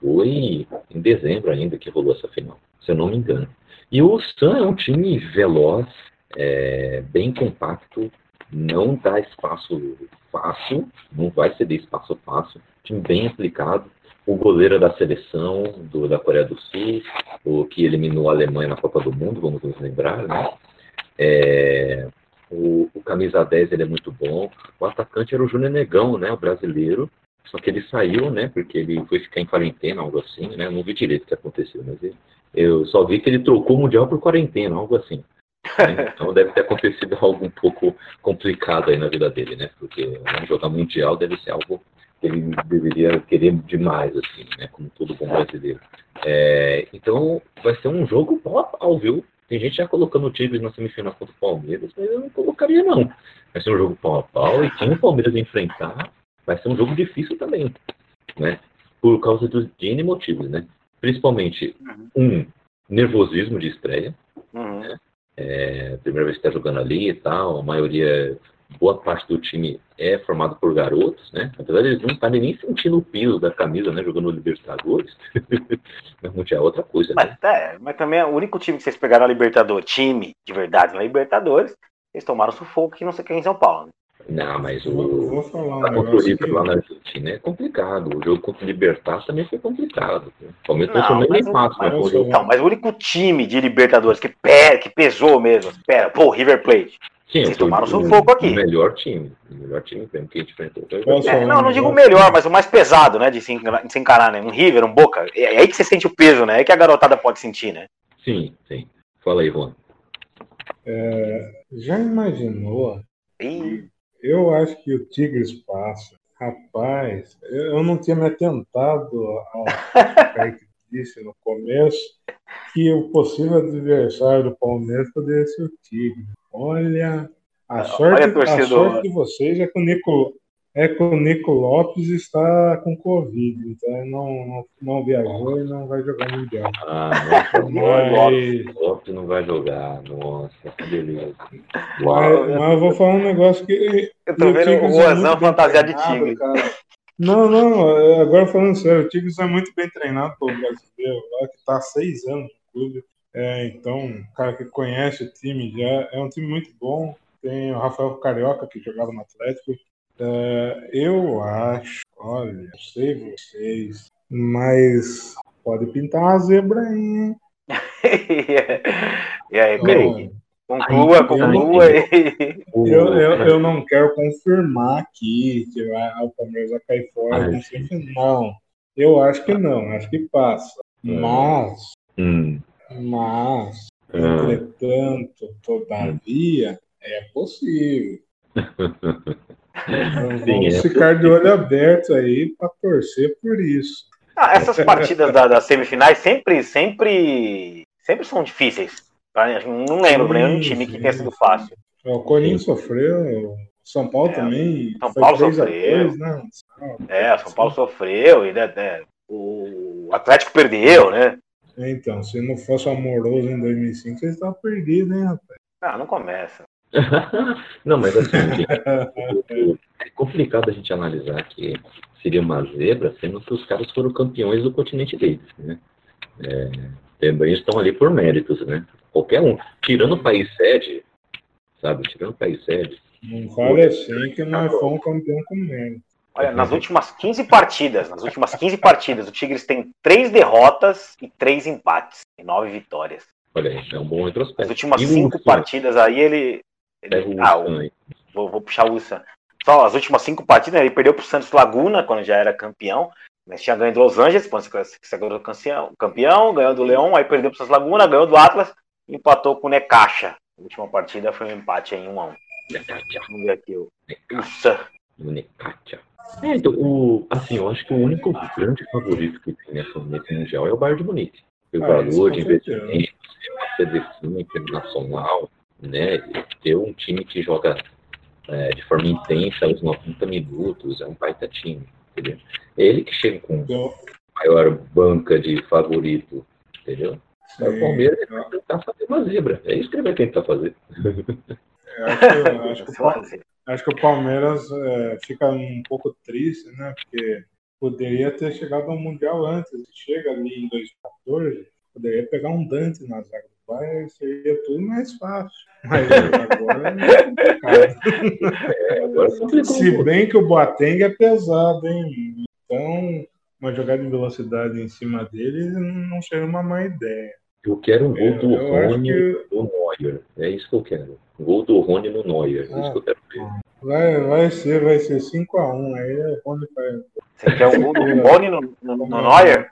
Foi em dezembro ainda que rolou essa final, se eu não me engano. E o San é um time veloz, é, bem compacto, não dá espaço fácil, não vai ceder espaço fácil, time bem aplicado. O goleiro da seleção do, da Coreia do Sul, o que eliminou a Alemanha na Copa do Mundo, vamos nos lembrar, né? É, o, o camisa dez, ele é muito bom. O atacante era o Júnior Negão, né? O brasileiro. Só que ele saiu, né? Porque ele foi ficar em quarentena, algo assim, né? Eu não vi direito o que aconteceu, mas ele, eu só vi que ele trocou o Mundial por quarentena, algo assim. Né? Então deve ter acontecido algo um pouco complicado aí na vida dele, né? Porque né, jogar Mundial deve ser algo... que ele deveria querer demais, assim, né? Como todo bom brasileiro. É, então, vai ser um jogo pau-a-pau, viu? Tem gente já colocando o Tigres na semifinal contra o Palmeiras, mas eu não colocaria, não. Vai ser um jogo pau-a-pau, e quem o Palmeiras enfrentar, vai ser um jogo difícil também, né? Por causa dos N motivos, né? Principalmente, um, nervosismo de estreia, uhum. né? É, primeira vez que tá jogando ali e tal, a maioria... Boa parte do time é formado por garotos, né? Apesar de eles não estarem nem sentindo o piso da camisa, né? Jogando no Libertadores. Mas não tinha outra coisa, né? Mas, é, mas também é o único time que vocês pegaram na Libertadores, time de verdade na Libertadores, eles tomaram sufoco que não sei quem em São Paulo, né? Não, mas o, vou falar, o River que... lá na Argentina é complicado. O jogo contra o Libertadores também foi complicado. Palmeiras não, não mas, fácil, mas, mas, jogo... não, mas o único time de Libertadores que, pé, que pesou mesmo, pera, pô, River Plate. Sim, vocês tomaram sufoco aqui. O melhor time, o melhor time mesmo que a gente enfrentou. É, não, não digo o melhor, mas o mais pesado, né, de se encarar, né? Um River, um Boca. É aí que você sente o peso, né? É que a garotada pode sentir, né? Sim, sim. Fala aí, Rony. É, já imaginou? Sim. Eu acho que o Tigres passa. Rapaz, eu não tinha me atentado ao que disse no começo que o possível adversário do Palmeiras poderia ser o Tigres. Olha, a sorte, Olha a, a sorte de vocês é que o Nico, é que o Nico Lopes está com Covid, então não, não, não viajou e não vai jogar mundial. Ah, nossa, mas... Lopes, Lopes não vai jogar, nossa, que beleza. Mas, mas eu vou falar um negócio que... Eu tô vendo o Rosão fantasiado de Tigre. Cara. Não, não, agora falando sério, o Tigres é muito bem treinado pelo brasileiro, que está há seis anos no clube. É, então, o cara que conhece o time já é um time muito bom. Tem o Rafael Carioca, que jogava no Atlético. É, eu acho, olha, não sei vocês, mas pode pintar uma zebra aí, hein? E aí, Craig? Conclua, conclua aí. Eu não quero confirmar aqui que o Palmeiras vai cair fora. Ai, não, sei se não, eu acho que não, acho que passa. Hum. Mas... Hum. Mas, entretanto, ah. todavia, é possível. Então, sim, vamos é ficar possível. De olho aberto aí para torcer por isso. Ah, essas partidas da, das semifinais sempre, sempre, sempre são difíceis. Não lembro, sim, nenhum time sim. que tenha sido fácil. O Corinthians sofreu, São Paulo é, também. São Paulo sofreu. Dois, né? É, São Paulo sofreu e né, o Atlético perdeu, né? Então, se não fosse amoroso em dois mil e cinco, vocês estavam perdidos, hein, rapaz? Ah, não começa. Não, mas assim, é complicado a gente analisar que seria uma zebra, sendo que os caras foram campeões do continente deles, né? É, também estão ali por méritos, né? Qualquer um. Tirando o país sede, sabe? Tirando o país sede. Não fala assim que nós fomos campeão com mérito. Olha, nas últimas quinze partidas, nas últimas quinze partidas, o Tigres tem três derrotas e três empates e nove vitórias. Olha, é um bom retrospecto. Nas últimas cinco partidas aí ele, ele é ah, o, vou, vou puxar o San. Só as últimas cinco partidas ele perdeu pro Santos Laguna quando já era campeão, mas tinha ganho do Los Angeles quando se ganhou campeão, ganhou do Leão, aí perdeu pro Santos Laguna, ganhou do Atlas, e empatou com o Necaxa. A última partida foi um empate em um a um. Vamos ver aqui o San. É, então, o, assim, eu acho que o único grande favorito que tem nessa, nesse mundial é o Bayern de Munique. O ah, valor de investimento, a seleção internacional, né? Ter um time que joga é, de forma intensa aos noventa minutos, é um baita time, entendeu? É ele que chega com a maior banca de favorito, entendeu? É o Palmeiras que vai tentar fazer uma zebra, é isso que ele vai tentar fazer. Eu acho que, eu acho que... Acho que o Palmeiras é, fica um pouco triste, né? Porque poderia ter chegado ao Mundial antes. Chega ali em dois mil e quatorze, poderia pegar um Dante na zaga do Bayern, seria tudo mais fácil. Mas agora é complicado. É, agora se bem que o Boateng é pesado, hein? Então, uma jogada de velocidade em cima dele não seria uma má ideia. Eu quero um gol do eu Rony que... no Neuer. É isso que eu quero. Um gol do Rony no Neuer. É ah, isso que eu quero ver. Vai, vai ser, vai ser cinco a um. Aí o Rony faz. Você quer um gol do Rony no, no, no, no Neuer?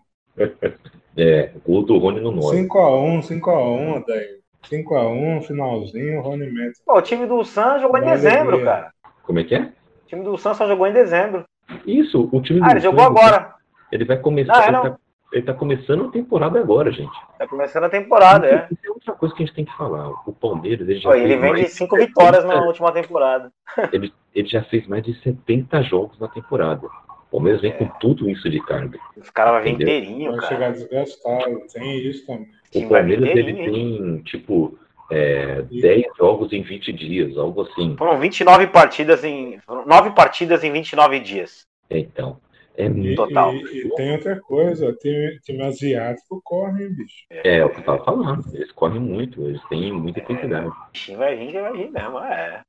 É, gol do Rony no Neuer. cinco a um, cinco a um, daí. cinco a um, finalzinho, o Rony mete. Pô, o time do Santos jogou em vai dezembro, ver. Cara. Como é que é? O time do Santos só jogou em dezembro. Isso, o time do Ah, ele Santos, jogou agora. Ele vai começar. Não, não. Ele tá começando a temporada agora, gente. Tá começando a temporada, é. Isso é outra coisa que a gente tem que falar. O Palmeiras, ele já Pô, fez Ele vem mais de cinco setenta... vitórias na última temporada. Ele, ele já fez mais de setenta jogos na temporada. O Palmeiras é. Vem com tudo isso de carga. Os caras vão vir inteirinho, cara. Vai chegar desgastado, tem isso também. O, o Palmeiras, ele tem, tipo, é, dez jogos em vinte dias, algo assim. Foram vinte e nove partidas em... nove partidas em vinte e nove dias. Então... É muito total. E, e tem outra coisa, time, time asiático corre, bicho. É, é o que eu tava falando, eles correm muito, eles têm muita intensidade. É, vai vir, vai vir mesmo, é.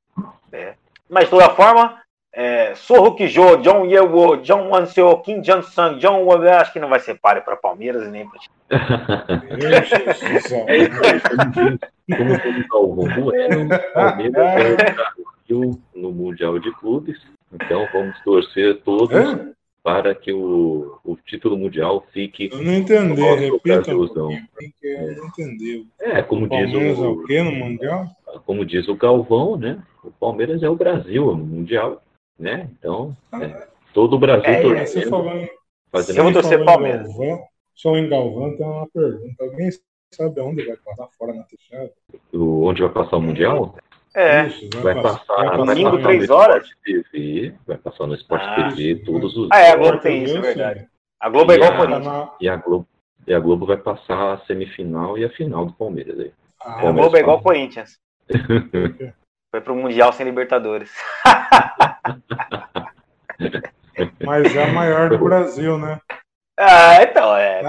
é. Mas, de toda forma, é, Sorrukijo, John Yewo, John Anseo, Kim Jansang, John Wobbe, acho que não vai ser páreo para Palmeiras e nem para Palmeiras no Mundial de Clubes. Então, vamos torcer todos é? para que o, o título mundial fique... Eu não entendi, repita. Eu não entendi. É, como diz o... Palmeiras é o quê no Mundial? Como diz o Galvão, né? O Palmeiras é o Brasil no Mundial, né? Então, é, todo o Brasil é, torcendo. Você falando, fazendo eu vou torcer Palmeiras. Galvão, só em Galvão tem uma pergunta. Alguém sabe onde vai passar fora na fechada? Onde vai passar o Mundial? É. Isso, vai, vai passar, passar, vai passar domingo, três horas. T V, vai passar no Sport ah, T V todos os dias. Ah, é, a Globo tem isso, é verdade. A Globo é igual a, a e a Globo E a Globo vai passar a semifinal e a final do Palmeiras. Aí. Ah, Palmeiras a Globo é igual ao Corinthians. Foi pro Mundial sem Libertadores. Mas é a maior do Brasil, né? Ah, então é.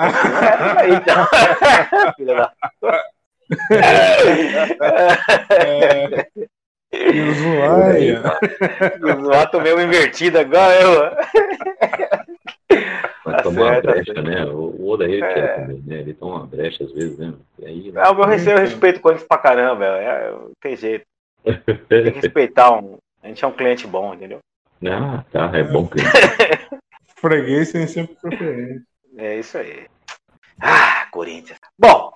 Filha da é. E o Zoaia? O Zoaia tomei uma invertida agora, eu. Mas tá tomou uma brecha, tá né? O Odair é. quer comer, né? Ele toma uma brecha às vezes, né? E aí, não, eu receio respeito o Corinthians pra caramba, é, não tem jeito. Tem que respeitar um. A gente é um cliente bom, entendeu? Ah, tá, é bom cliente. Freguês tem sempre preferência. É isso aí. Ah, Corinthians. Bom.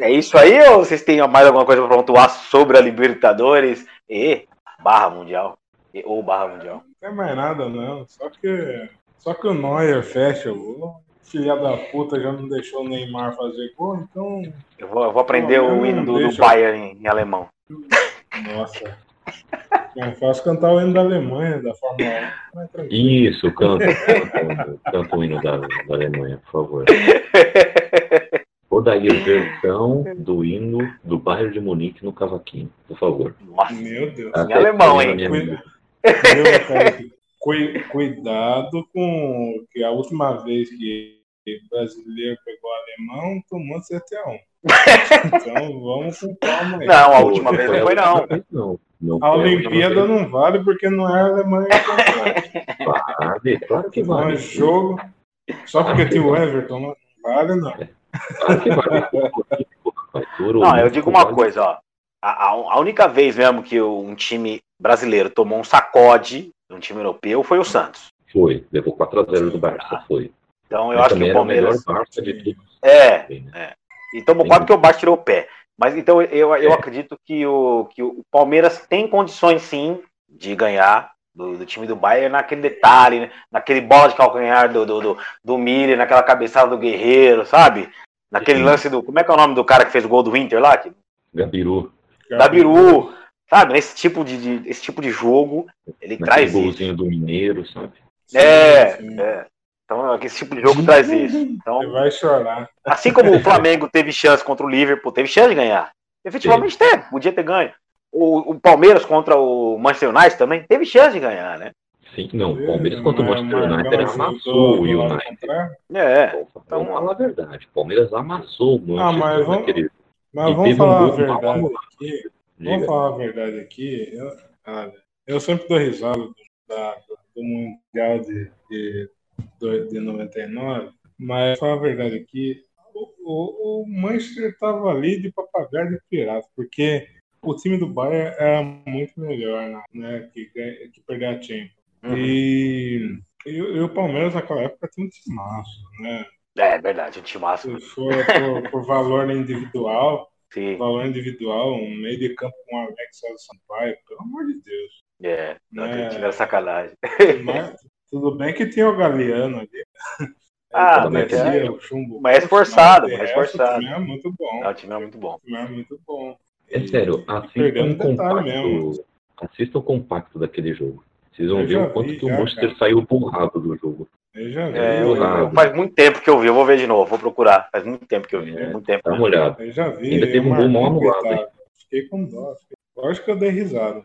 É isso aí, ou vocês têm mais alguma coisa para pontuar sobre a Libertadores e barra mundial? E, ou barra mundial? Não é mais nada, não. Só que, só que o Neuer fecha o gol. Filha da puta já não deixou o Neymar fazer gol, então... Eu vou, eu vou aprender não, o hino do, do Bayern em, em alemão. Nossa. Eu faço cantar o hino da Alemanha, da Fórmula um. Isso, canta. Canta o hino da, da Alemanha, por favor. Vou dar aí a versão do hino do Bayern de Munique no cavaquinho, por favor. Nossa, meu Deus. Até em alemão, hein? Cuida... Meu, cara, cu... Cuidado com que a última vez que o brasileiro pegou o alemão, tomou sete a um. Então vamos com calma aí. Não, a última vez não foi, não. não. não a Olimpíada não, não vale porque não é a Alemanha. Vale, claro que vale. Não é jogo. Só porque tem o Everton, não vale, não. Não, eu digo uma coisa, ó. A, a única vez mesmo que um time brasileiro tomou um sacode de um time europeu foi o Santos. Foi, levou quatro a zero do Barça, foi. Então eu mas acho que o Palmeiras. O Barça de tudo. É, é. E tomou quatro porque o Barça tirou o pé. Mas então eu, eu é. acredito que o, que o Palmeiras tem condições sim de ganhar. Do, do time do Bayern, naquele detalhe, né? Naquele bola de calcanhar do, do, do, do Miller, naquela cabeçada do Guerreiro, sabe? Naquele Sim. lance do... Como é que é o nome do cara que fez o gol do Inter lá? Gabiru. Gabiru, sabe? Nesse tipo de, de, esse tipo de jogo, ele naquele traz isso. O golzinho do Mineiro, sabe? É, Sim. é. Então, esse tipo de jogo traz isso. Então, ele vai chorar. Assim como o Flamengo teve chance contra o Liverpool, teve chance de ganhar. Efetivamente Sim. teve, podia ter ganho. O, o Palmeiras contra o Manchester United também teve chance de ganhar, né? Sim, não. O Palmeiras contra o Manchester United ele amassou o United. É. Opa, então, vamos falar a verdade. O Palmeiras amassou o Manchester United. Ah, mas vamos, naquele... mas vamos falar um a verdade aqui. Vamos falar a verdade aqui. Eu, cara, eu sempre dou risada do, da, do Mundial de, de, de noventa e nove, mas falar a verdade aqui. O, o, o Manchester estava ali de papagaio de pirata, porque... O time do Bayern era muito melhor, né? Que, que perder a Champions. Uhum. E, e, e o Palmeiras naquela época tinha um timaço, né? É verdade, um timaço. Por, por valor individual, Sim. valor individual, um meio de campo com o Alex do Sampaio, pelo amor de Deus. É, não né? tiveram sacanagem. Mas, tudo bem que tinha o Galeano ali. Ah, é, mas, é, é, o chumbo, mas é esforçado, mas é esforçado. O time é muito bom. Não, o time é muito bom. O time é muito bom. É sério, assistam um compacto, assista o compacto daquele jogo. Vocês vão ver o quanto vi, que o Manchester saiu borrado do jogo. Eu já vi. É, eu, eu, faz muito tempo que eu vi, eu vou ver de novo, vou procurar. Faz muito tempo que eu vi. É, muito tempo, dá uma olhada. Eu já vi. Ainda teve um gol mal anulado. Fiquei com dó. Lógico que eu dei risada.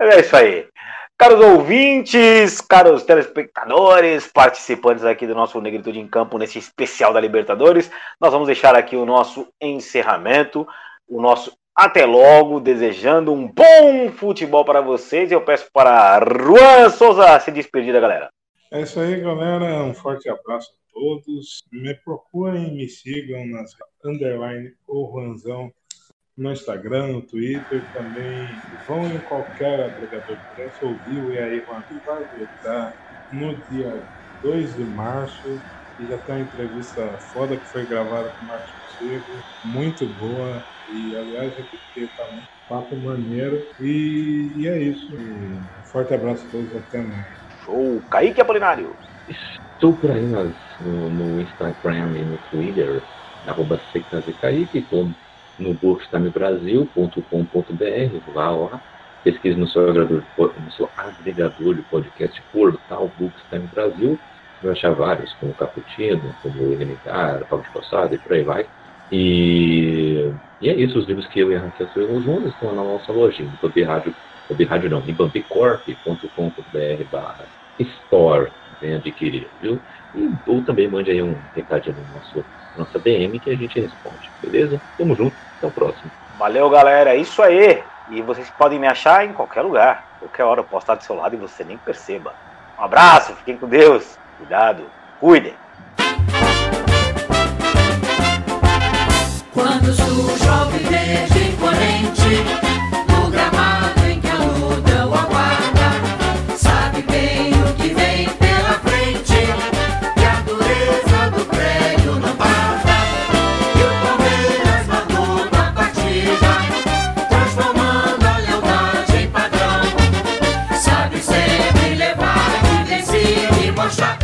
É isso aí. Caros ouvintes, caros telespectadores, participantes aqui do nosso Negritude em Campo, nesse especial da Libertadores, nós vamos deixar aqui o nosso encerramento, o nosso Até logo, desejando um bom futebol para vocês. Eu peço para Juan Souza se despedir da galera. É isso aí, galera. Um forte abraço a todos. Me procurem, me sigam nas underline ou Juanzão no Instagram, no Twitter. Também vão em qualquer agregador de podcast, ouviu e aí Juan vai voltar no dia dois de março. E já tem uma entrevista foda que foi gravada com o Marcos Rocha, muito boa. E aliás, eu fiquei também papo maneiro. E, e é isso. Um forte abraço a todos, até mais. Show! Kaique Apolinário! Estou por aí nas, no, no Instagram e no Twitter, arroba Sectas e Kaique, como no bookstime brasil ponto com ponto br, vá lá, pesquise no seu agregador, no seu agregador de podcast portal Bookstime Brasil, você vai achar vários, como Caputino, como o N M K, Paulo de Calçada e por aí vai. E, e é isso, os livros que eu e a Raquel estamos juntos estão na nossa lojinha, do Ebame Radio. Rádio não, ibambicorp ponto com ponto br barra store, vem adquirir, viu? E, ou também mande aí um recadinho no nosso, nossa D M que a gente responde, beleza? Tamo junto, até o próximo. Valeu, galera, é isso aí. E vocês podem me achar em qualquer lugar, qualquer hora eu posso estar do seu lado e você nem perceba. Um abraço, fiquem com Deus, cuidado, cuidem. Quando surge o alviverde imponente no gramado shot.